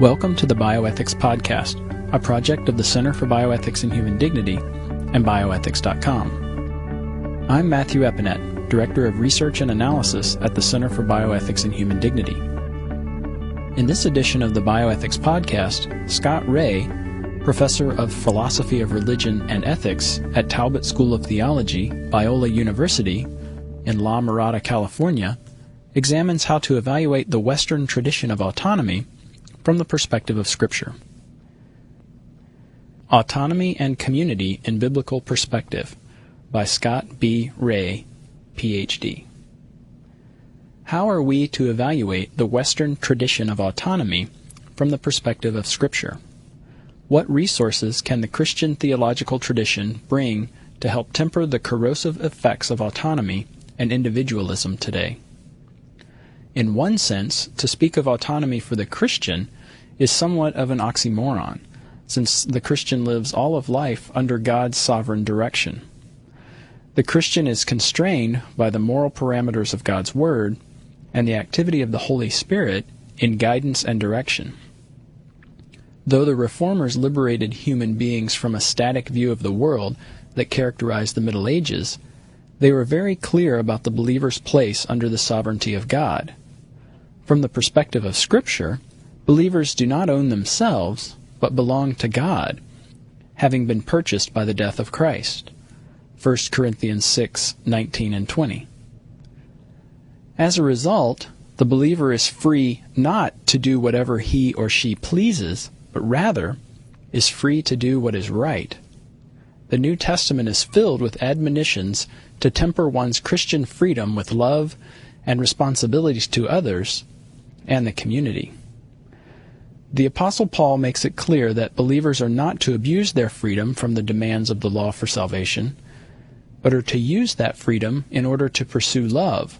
Welcome to the Bioethics Podcast, a project of the Center for Bioethics and Human Dignity and Bioethics.com. I'm Matthew Epinett, Director of Research and Analysis at the Center for Bioethics and Human Dignity. In this edition of the Bioethics Podcast, Scott Rae, Professor of Philosophy of Religion and Ethics at Talbot School of Theology, Biola University, in La Mirada, California, examines how to evaluate the Western tradition of autonomy from the perspective of Scripture. Autonomy and Community in Biblical Perspective by Scott B. Rae, Ph.D. How are we to evaluate the Western tradition of autonomy from the perspective of Scripture? What resources can the Christian theological tradition bring to help temper the corrosive effects of autonomy and individualism today? In one sense, to speak of autonomy for the Christian is somewhat of an oxymoron, since the Christian lives all of life under God's sovereign direction. The Christian is constrained by the moral parameters of God's Word and the activity of the Holy Spirit in guidance and direction. Though the Reformers liberated human beings from a static view of the world that characterized the Middle Ages, they were very clear about the believer's place under the sovereignty of God. From the perspective of Scripture, believers do not own themselves, but belong to God, having been purchased by the death of Christ. 1 Corinthians 6:19 and 20. As a result, the believer is free not to do whatever he or she pleases, but rather is free to do what is right. The New Testament is filled with admonitions to temper one's Christian freedom with love and responsibilities to others and the community. The Apostle Paul makes it clear that believers are not to abuse their freedom from the demands of the law for salvation, but are to use that freedom in order to pursue love,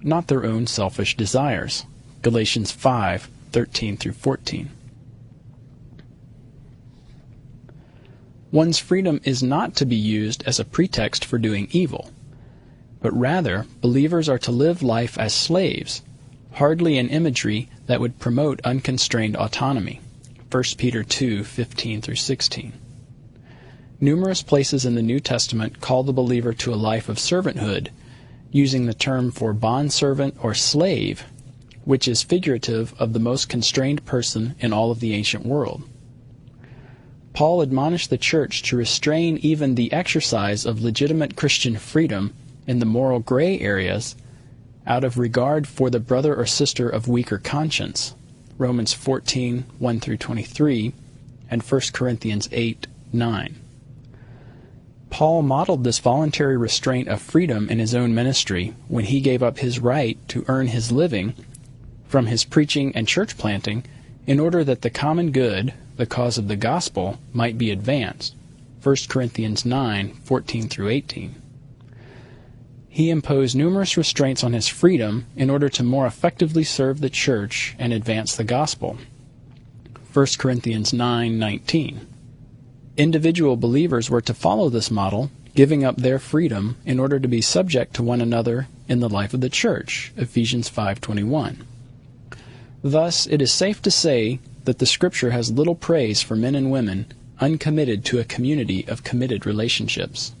not their own selfish desires. Galatians 5:13 through 14. One's freedom is not to be used as a pretext for doing evil, but rather believers are to live life as slaves, hardly an imagery that would promote unconstrained autonomy. 1 Peter 2:15 through 16. Numerous places in the New Testament call the believer to a life of servanthood, using the term for bondservant or slave, which is figurative of the most constrained person in all of the ancient world. Paul admonished the church to restrain even the exercise of legitimate Christian freedom in the moral gray areas out of regard for the brother or sister of weaker conscience. Romans 14:1 through 23 and 1 Corinthians 8:9. Paul modeled this voluntary restraint of freedom in his own ministry when he gave up his right to earn his living from his preaching and church planting in order that the common good, the cause of the gospel, might be advanced. 1 Corinthians 9:14 through 18. He imposed numerous restraints on his freedom in order to more effectively serve the church and advance the gospel. 1 Corinthians 9:19. Individual believers were to follow this model, giving up their freedom in order to be subject to one another in the life of the church. Ephesians 5:21. Thus, it is safe to say that the Scripture has little praise for men and women uncommitted to a community of committed relationships.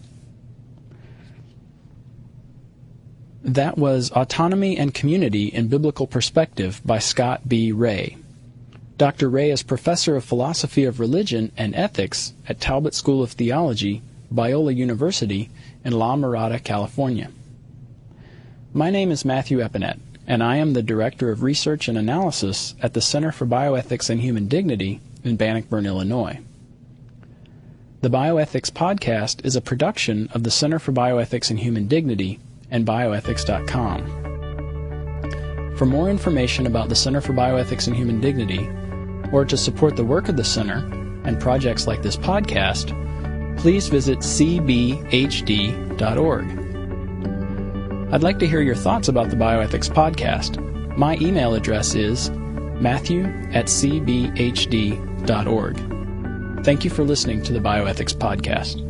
That was Autonomy and Community in Biblical Perspective by Scott B. Rae. Dr. Rae is Professor of Philosophy of Religion and Ethics at Talbot School of Theology, Biola University in La Mirada, California. My name is Matthew Epinett, and I am the Director of Research and Analysis at the Center for Bioethics and Human Dignity in Bannockburn, Illinois. The Bioethics Podcast is a production of the Center for Bioethics and Human Dignity and Bioethics.com. For more information about the Center for Bioethics and Human Dignity, or to support the work of the Center and projects like this podcast, please visit cbhd.org. I'd like to hear your thoughts about the Bioethics Podcast. My email address is matthew@cbhd.org. Thank you for listening to the Bioethics Podcast.